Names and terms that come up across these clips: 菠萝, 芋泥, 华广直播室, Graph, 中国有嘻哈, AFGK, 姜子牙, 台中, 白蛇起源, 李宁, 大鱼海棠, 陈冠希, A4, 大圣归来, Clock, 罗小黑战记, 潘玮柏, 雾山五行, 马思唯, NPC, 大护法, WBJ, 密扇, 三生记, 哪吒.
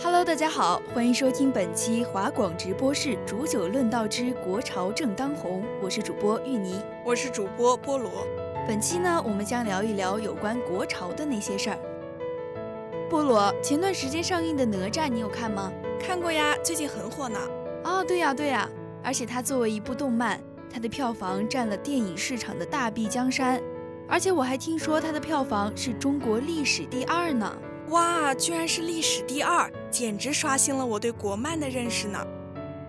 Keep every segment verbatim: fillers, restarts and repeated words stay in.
Hello， 大家好，欢迎收听本期华广直播室煮酒论道之国潮正当红，我是主播芋泥，我是主播菠萝。本期呢，我们将聊一聊有关国潮的那些事儿。菠萝，前段时间上映的《哪吒》你有看吗？看过呀，最近很火呢。哦，对呀对呀，而且它作为一部动漫，它的票房占了电影市场的大庇江山，而且我还听说它的票房是中国历史第二呢。哇，居然是历史第二，简直刷新了我对国漫的认识呢。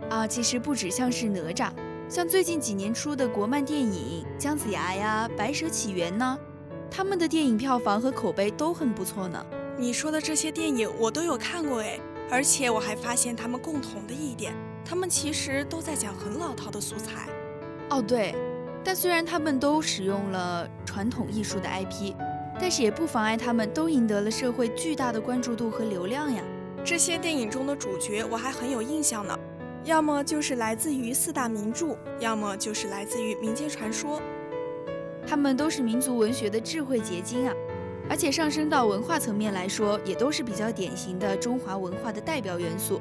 啊，其实不只像是哪吒，像最近几年出的国漫电影姜子牙呀、白蛇起源呢，他们的电影票房和口碑都很不错呢。你说的这些电影我都有看过诶，而且我还发现他们共同的一点，他们其实都在讲很老套的素材。哦对，但虽然他们都使用了传统艺术的 I P，但是也不妨碍他们都赢得了社会巨大的关注度和流量呀。这些电影中的主角我还很有印象呢，要么就是来自于四大名著，要么就是来自于民间传说，他们都是民族文学的智慧结晶啊。而且上升到文化层面来说，也都是比较典型的中华文化的代表元素。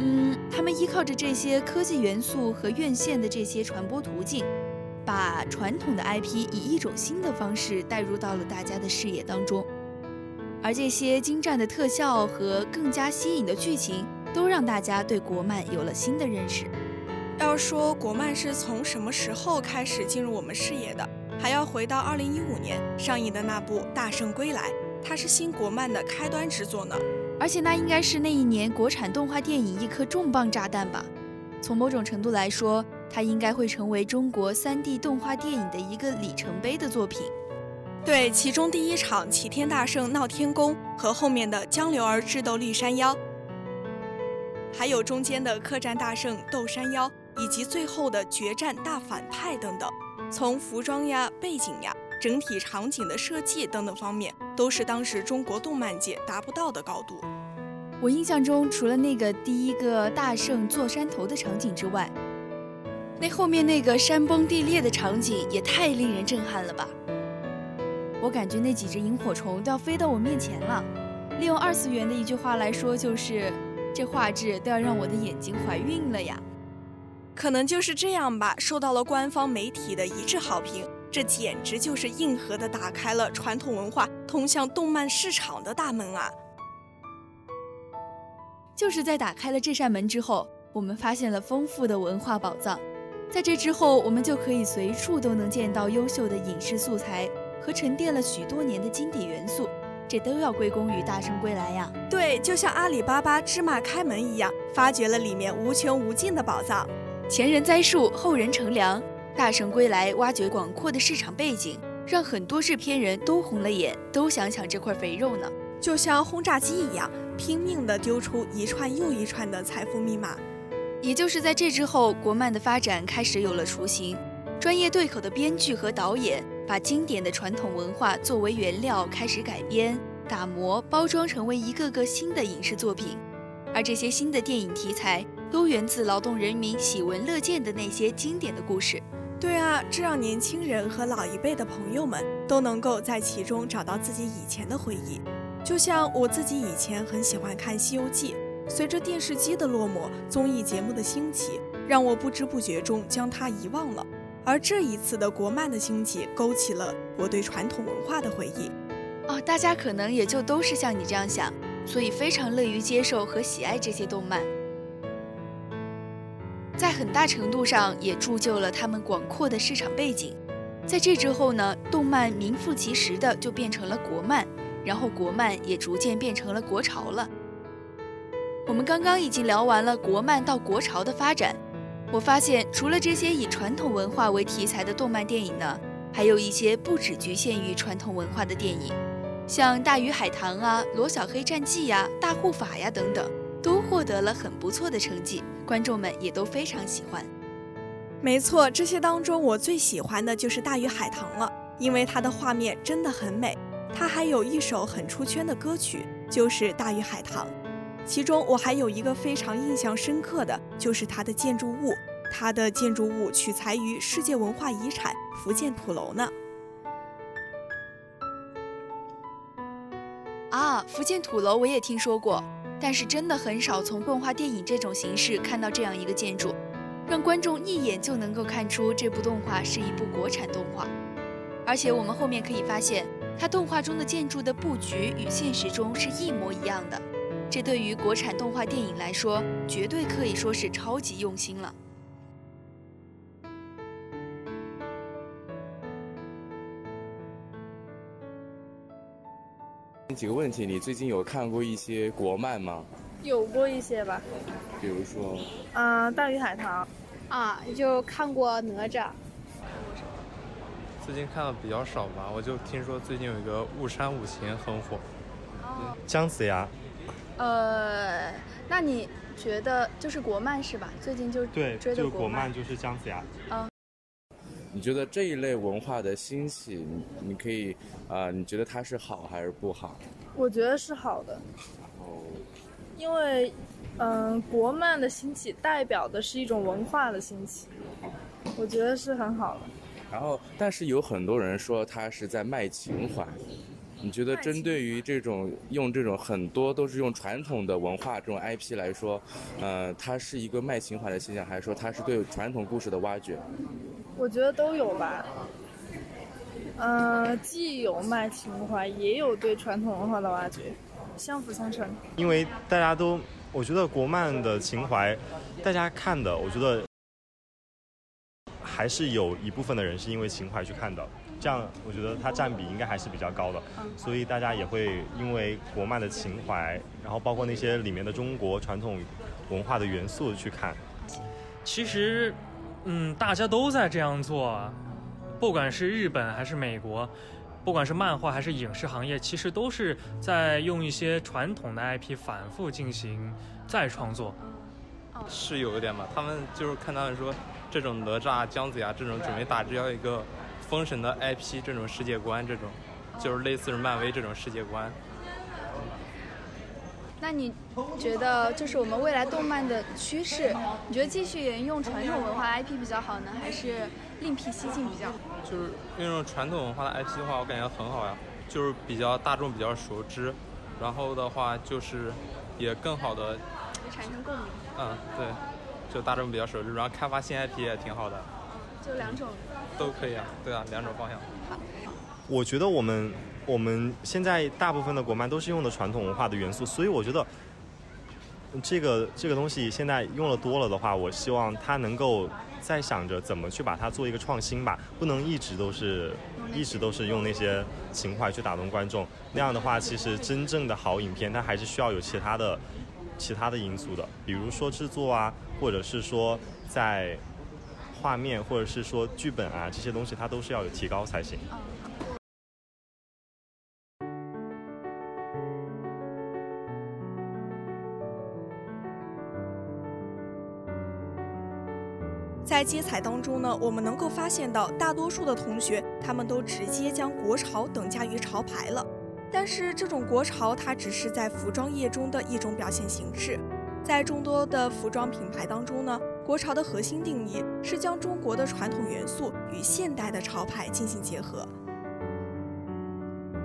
嗯，他们依靠着这些科技元素和院线的这些传播途径，把传统的 I P 以一种新的方式带入到了大家的视野当中，而这些精湛的特效和更加吸引的剧情，都让大家对国漫有了新的认识。要说国漫是从什么时候开始进入我们视野的，还要回到二零一五年上映的那部《大圣归来》，它是新国漫的开端之作呢。而且那应该是那一年国产动画电影一颗重磅炸弹吧。从某种程度来说，它应该会成为中国 三 D 动画电影的一个里程碑的作品。对，其中第一场齐天大圣闹天宫和后面的江流儿智斗绿山妖，还有中间的客栈大圣斗山妖，以及最后的决战大反派等等，从服装呀、背景呀、整体场景的设计等等方面，都是当时中国动漫界达不到的高度。我印象中，除了那个第一个大圣坐山头的场景之外，那后面那个山崩地裂的场景也太令人震撼了吧！我感觉那几只萤火虫都要飞到我面前了。利用二次元的一句话来说，就是这画质都要让我的眼睛怀孕了呀。可能就是这样吧，受到了官方媒体的一致好评，这简直就是硬核的打开了传统文化通向动漫市场的大门啊！就是在打开了这扇门之后，我们发现了丰富的文化宝藏。在这之后，我们就可以随处都能见到优秀的影视素材和沉淀了许多年的经典元素，这都要归功于《大圣归来》呀。对，就像阿里巴巴芝麻开门一样，发掘了里面无穷无尽的宝藏。前人栽树，后人乘凉，《大圣归来》挖掘广阔的市场背景，让很多制片人都红了眼，都想抢这块肥肉呢。就像轰炸机一样，拼命地丢出一串又一串的财富密码。也就是在这之后，国漫的发展开始有了雏形，专业对口的编剧和导演把经典的传统文化作为原料开始改编、打磨、包装成为一个个新的影视作品，而这些新的电影题材都源自劳动人民喜闻乐见的那些经典的故事。对啊，这让年轻人和老一辈的朋友们都能够在其中找到自己以前的回忆。就像我自己以前很喜欢看《西游记》，随着电视机的落寞，综艺节目的兴起，让我不知不觉中将它遗忘了。而这一次的国漫的兴起，勾起了我对传统文化的回忆。哦，大家可能也就都是像你这样想，所以非常乐于接受和喜爱这些动漫，在很大程度上也铸就了他们广阔的市场背景。在这之后呢，动漫名副其实的就变成了国漫，然后国漫也逐渐变成了国潮了。我们刚刚已经聊完了国漫到国潮的发展，我发现除了这些以传统文化为题材的动漫电影呢，还有一些不只局限于传统文化的电影，像《大鱼海棠》啊、《罗小黑战记》呀、《大护法》呀等等，都获得了很不错的成绩，观众们也都非常喜欢。没错，这些当中我最喜欢的就是《大鱼海棠》了，因为它的画面真的很美，它还有一首很出圈的歌曲，就是《大鱼海棠》。其中我还有一个非常印象深刻的，就是它的建筑物，它的建筑物取材于世界文化遗产福建鼓楼呢。啊，福建鼓楼我也听说过，但是真的很少从动画电影这种形式看到这样一个建筑，让观众一眼就能够看出这部动画是一部国产动画。而且我们后面可以发现，它动画中的建筑的布局与现实中是一模一样的，这对于国产动画电影来说，绝对可以说是超级用心了。几个问题，你最近有看过一些国漫吗？有过一些吧，比如说，嗯、呃，《大鱼海棠》啊，就看过哪吒。最近看的比较少吧，我就听说最近有一个《雾山五行》很火，哦、姜子牙。呃，那你觉得就是国漫是吧？最近就对追的国漫就是姜子牙。嗯。你觉得这一类文化的兴起，你可以啊、呃，你觉得它是好还是不好？我觉得是好的。哦。因为，嗯、呃，国漫的兴起代表的是一种文化的兴起，我觉得是很好的。然后，但是有很多人说它是在卖情怀。你觉得针对于这种用这种很多都是用传统的文化这种 I P 来说，呃，它是一个卖情怀的现象，还是说它是对传统故事的挖掘？我觉得都有吧，呃，既有卖情怀，也有对传统文化的挖掘，相辅相成。因为大家都，我觉得国漫的情怀，大家看的，我觉得还是有一部分的人是因为情怀去看的，这样我觉得它占比应该还是比较高的，所以大家也会因为国漫的情怀，然后包括那些里面的中国传统文化的元素去看。其实。嗯，大家都在这样做，不管是日本还是美国，不管是漫画还是影视行业，其实都是在用一些传统的 I P 反复进行再创作。是有一点吧，他们就是看他们说这种哪吒、姜子牙这种准备打制要一个封神的 I P 这种世界观，这种就是类似于漫威这种世界观。那你觉得就是我们未来动漫的趋势，你觉得继续沿用传统文化 I P 比较好呢，还是另辟蹊径比较好？就是那种传统文化的 I P 的话，我感觉很好呀，就是比较大众比较熟知，然后的话就是也更好的产生共鸣。嗯，对，就大众比较熟知，然后开发新 I P 也挺好的。就两种都可以啊，对啊，两种方向。好，我觉得我们。我们现在大部分的国漫都是用的传统文化的元素，所以我觉得这个这个东西现在用了多了的话，我希望它能够再想着怎么去把它做一个创新吧，不能一直都是一直都是用那些情怀去打动观众，那样的话其实真正的好影片它还是需要有其他的其他的因素的，比如说制作啊，或者是说在画面或者是说剧本啊，这些东西它都是要有提高才行。在接彩当中呢，我们能够发现到大多数的同学他们都直接将国潮等价于潮牌了，但是这种国潮它只是在服装业中的一种表现形式。在众多的服装品牌当中呢，国潮的核心定义是将中国的传统元素与现代的潮牌进行结合。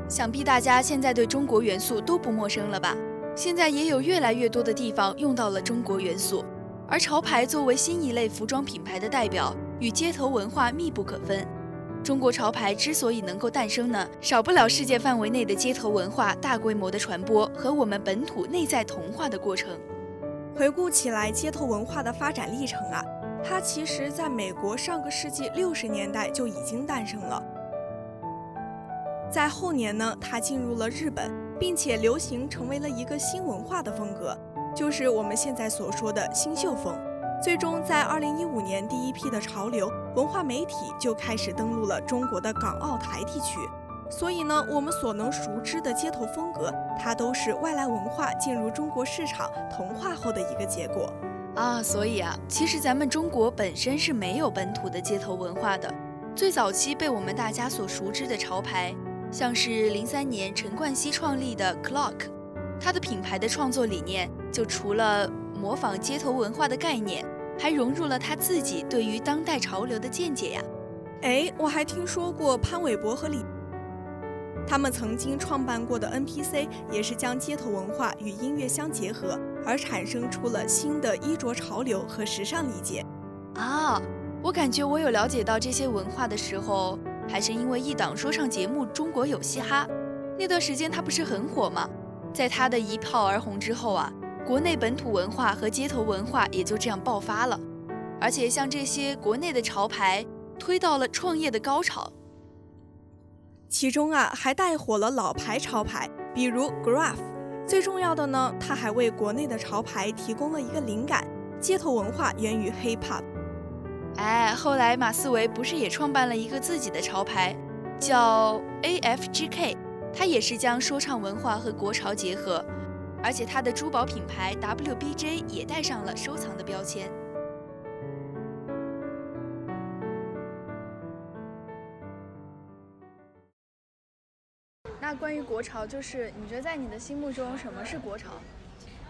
想必大家现在对中国元素都不陌生了吧，现在也有越来越多的地方用到了中国元素，而潮牌作为新一类服装品牌的代表，与街头文化密不可分。中国潮牌之所以能够诞生呢，少不了世界范围内的街头文化大规模的传播和我们本土内在同化的过程。回顾起来，街头文化的发展历程啊，它其实在美国上个世纪六十年代就已经诞生了。在后年呢，它进入了日本，并且流行成为了一个新文化的风格。就是我们现在所说的新秀风，最终在二零一五年第一批的潮流文化媒体就开始登陆了中国的港澳台地区，所以呢，我们所能熟知的街头风格，它都是外来文化进入中国市场同化后的一个结果啊。所以啊，其实咱们中国本身是没有本土的街头文化的，最早期被我们大家所熟知的潮牌，像是零三年陈冠希创立的 Clock， 它的品牌的创作理念。就除了模仿街头文化的概念，还融入了他自己对于当代潮流的见解呀。哎，我还听说过潘玮柏和李，他们曾经创办过的 N P C 也是将街头文化与音乐相结合，而产生出了新的衣着潮流和时尚理解。啊，我感觉我有了解到这些文化的时候，还是因为一档说唱节目《中国有嘻哈》，那段时间它不是很火吗？在它的一炮而红之后啊，国内本土文化和街头文化也就这样爆发了，而且像这些国内的潮牌推到了创业的高潮，其中啊还带火了老牌潮牌，比如 Graph。 最重要的呢，它还为国内的潮牌提供了一个灵感，街头文化源于 hiphop。 哎，后来马思唯不是也创办了一个自己的潮牌叫 A F G K， 它也是将说唱文化和国潮结合，而且它的珠宝品牌 W B J 也带上了收藏的标签。那关于国潮，就是你觉得在你的心目中什么是国潮？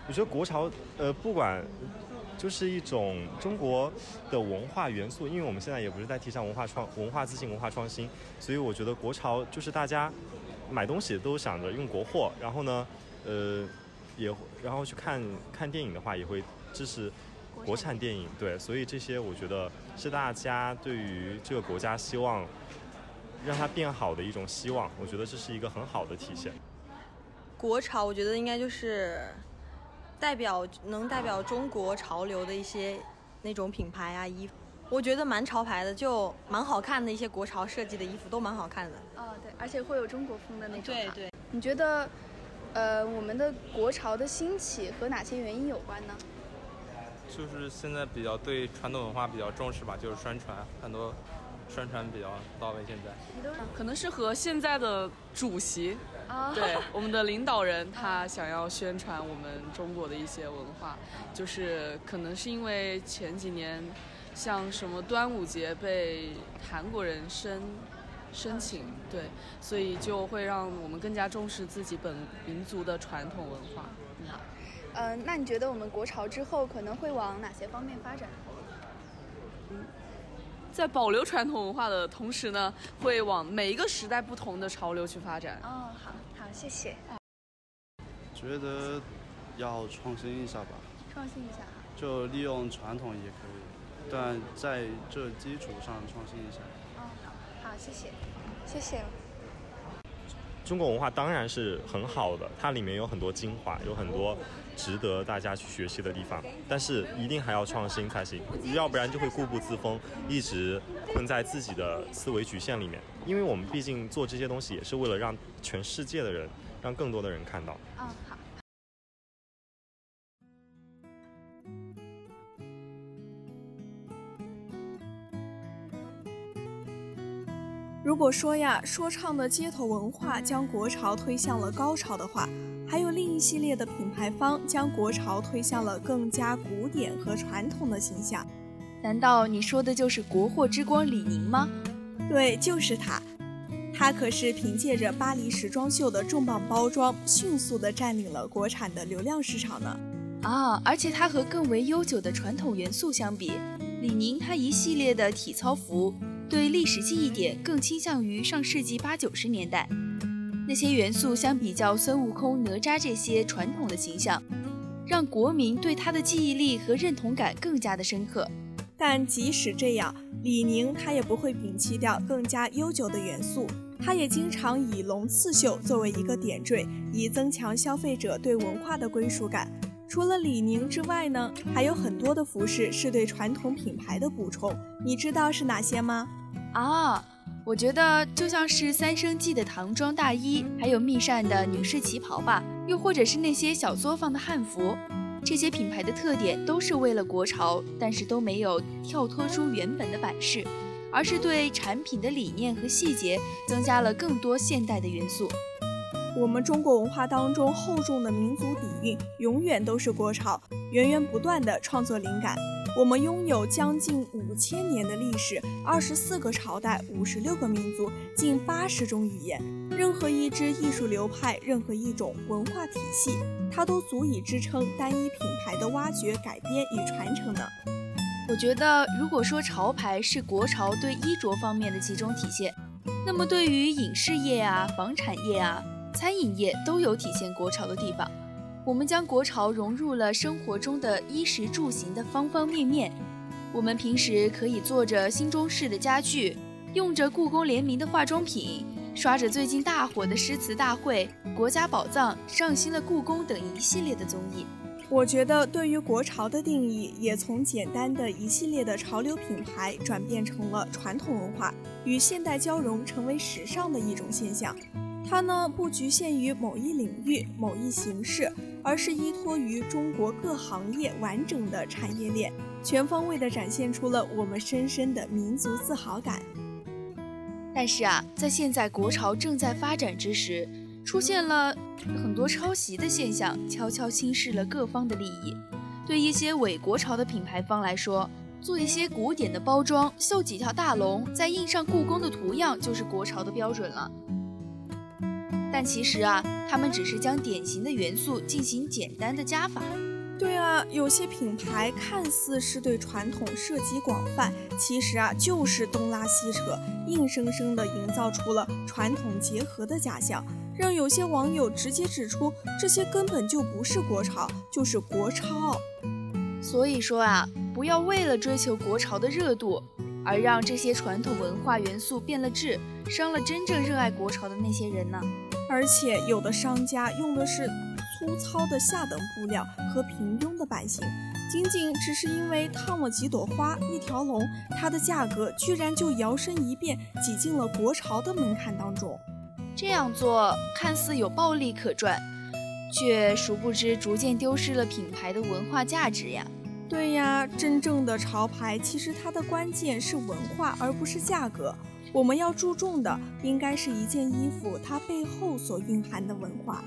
我觉得国潮呃，不管就是一种中国的文化元素，因为我们现在也不是在提倡文化创文化自信、文化创新，所以我觉得国潮就是大家买东西都想着用国货，然后呢呃，也然后去看看电影的话，也会支持国产电影，对，所以这些我觉得是大家对于这个国家希望让它变好的一种希望，我觉得这是一个很好的体现。国潮，我觉得应该就是代表能代表中国潮流的一些那种品牌啊，衣服，我觉得蛮潮牌的，就蛮好看的，一些国潮设计的衣服都蛮好看的。哦，对，而且会有中国风的那种。对对。你觉得？呃，我们的国潮的兴起和哪些原因有关呢？就是现在比较对传统文化比较重视吧，就是宣传，很多宣传比较到位。现在可能是和现在的主席、啊、对我们的领导人，他想要宣传我们中国的一些文化，就是可能是因为前几年像什么端午节被韩国人申申请，对，所以就会让我们更加重视自己本民族的传统文化。嗯、呃，那你觉得我们国潮之后可能会往哪些方面发展？嗯，在保留传统文化的同时呢，会往每一个时代不同的潮流去发展。哦，好，好，谢谢。觉得要创新一下吧。创新一下。就利用传统也可以，但在这基础上创新一下。哦，好。好，谢谢，谢谢。中国文化当然是很好的，它里面有很多精华，有很多值得大家去学习的地方，但是一定还要创新才行，要不然就会固步自封，一直困在自己的思维局限里面。因为我们毕竟做这些东西也是为了让全世界的人，让更多的人看到。嗯，好。如果说呀，说唱的街头文化将国潮推向了高潮的话，还有另一系列的品牌方将国潮推向了更加古典和传统的形象。难道你说的就是国货之光李宁吗？对，就是他。他可是凭借着巴黎时装秀的重磅包装，迅速地占领了国产的流量市场呢。啊，而且他和更为悠久的传统元素相比，李宁他一系列的体操服对历史记忆点更倾向于上世纪八九十年代，那些元素相比较孙悟空、哪吒这些传统的形象，让国民对他的记忆力和认同感更加的深刻。但即使这样，李宁他也不会摒弃掉更加悠久的元素，他也经常以龙刺绣作为一个点缀，以增强消费者对文化的归属感。除了李宁之外呢，还有很多的服饰是对传统品牌的补充，你知道是哪些吗？啊，我觉得就像是三生记的唐装大衣，还有密扇的女士旗袍吧，又或者是那些小作坊的汉服，这些品牌的特点都是为了国潮，但是都没有跳脱出原本的版式，而是对产品的理念和细节增加了更多现代的元素。我们中国文化当中厚重的民族底蕴，永远都是国潮源源不断的创作灵感。我们拥有将近五千年的历史，二十四个朝代，五十六个民族，近八十种语言。任何一支艺术流派，任何一种文化体系，它都足以支撑单一品牌的挖掘、改编与传承呢。我觉得，如果说潮牌是国潮对衣着方面的集中体现，那么对于影视业啊、房产业啊、餐饮业都有体现国潮的地方。我们将国潮融入了生活中的衣食住行的方方面面。我们平时可以做着新中式的家具，用着故宫联名的化妆品，刷着最近大火的诗词大会、国家宝藏、上新的故宫等一系列的综艺。我觉得对于国潮的定义也从简单的一系列的潮流品牌转变成了传统文化与现代交融，成为时尚的一种现象。它呢不局限于某一领域某一形式，而是依托于中国各行业完整的产业链，全方位地展现出了我们深深的民族自豪感。但是啊，在现在国潮正在发展之时，出现了很多抄袭的现象，悄悄侵蚀了各方的利益。对一些伪国潮的品牌方来说，做一些古典的包装，绣几条大龙，再印上故宫的图样，就是国潮的标准了。但其实啊，他们只是将典型的元素进行简单的加法。对啊，有些品牌看似是对传统涉及广泛，其实啊就是东拉西扯，硬生生地营造出了传统结合的假象，让有些网友直接指出这些根本就不是国潮，就是国超。所以说啊，不要为了追求国潮的热度而让这些传统文化元素变了质，伤了真正热爱国潮的那些人呢。而且有的商家用的是粗糙的下等布料和平庸的版型，仅仅只是因为烫了几朵花一条龙，它的价格居然就摇身一变挤进了国潮的门槛当中。这样做看似有暴利可赚，却殊不知逐渐丢失了品牌的文化价值呀。对呀，真正的潮牌其实它的关键是文化而不是价格，我们要注重的应该是一件衣服它背后所蕴含的文化。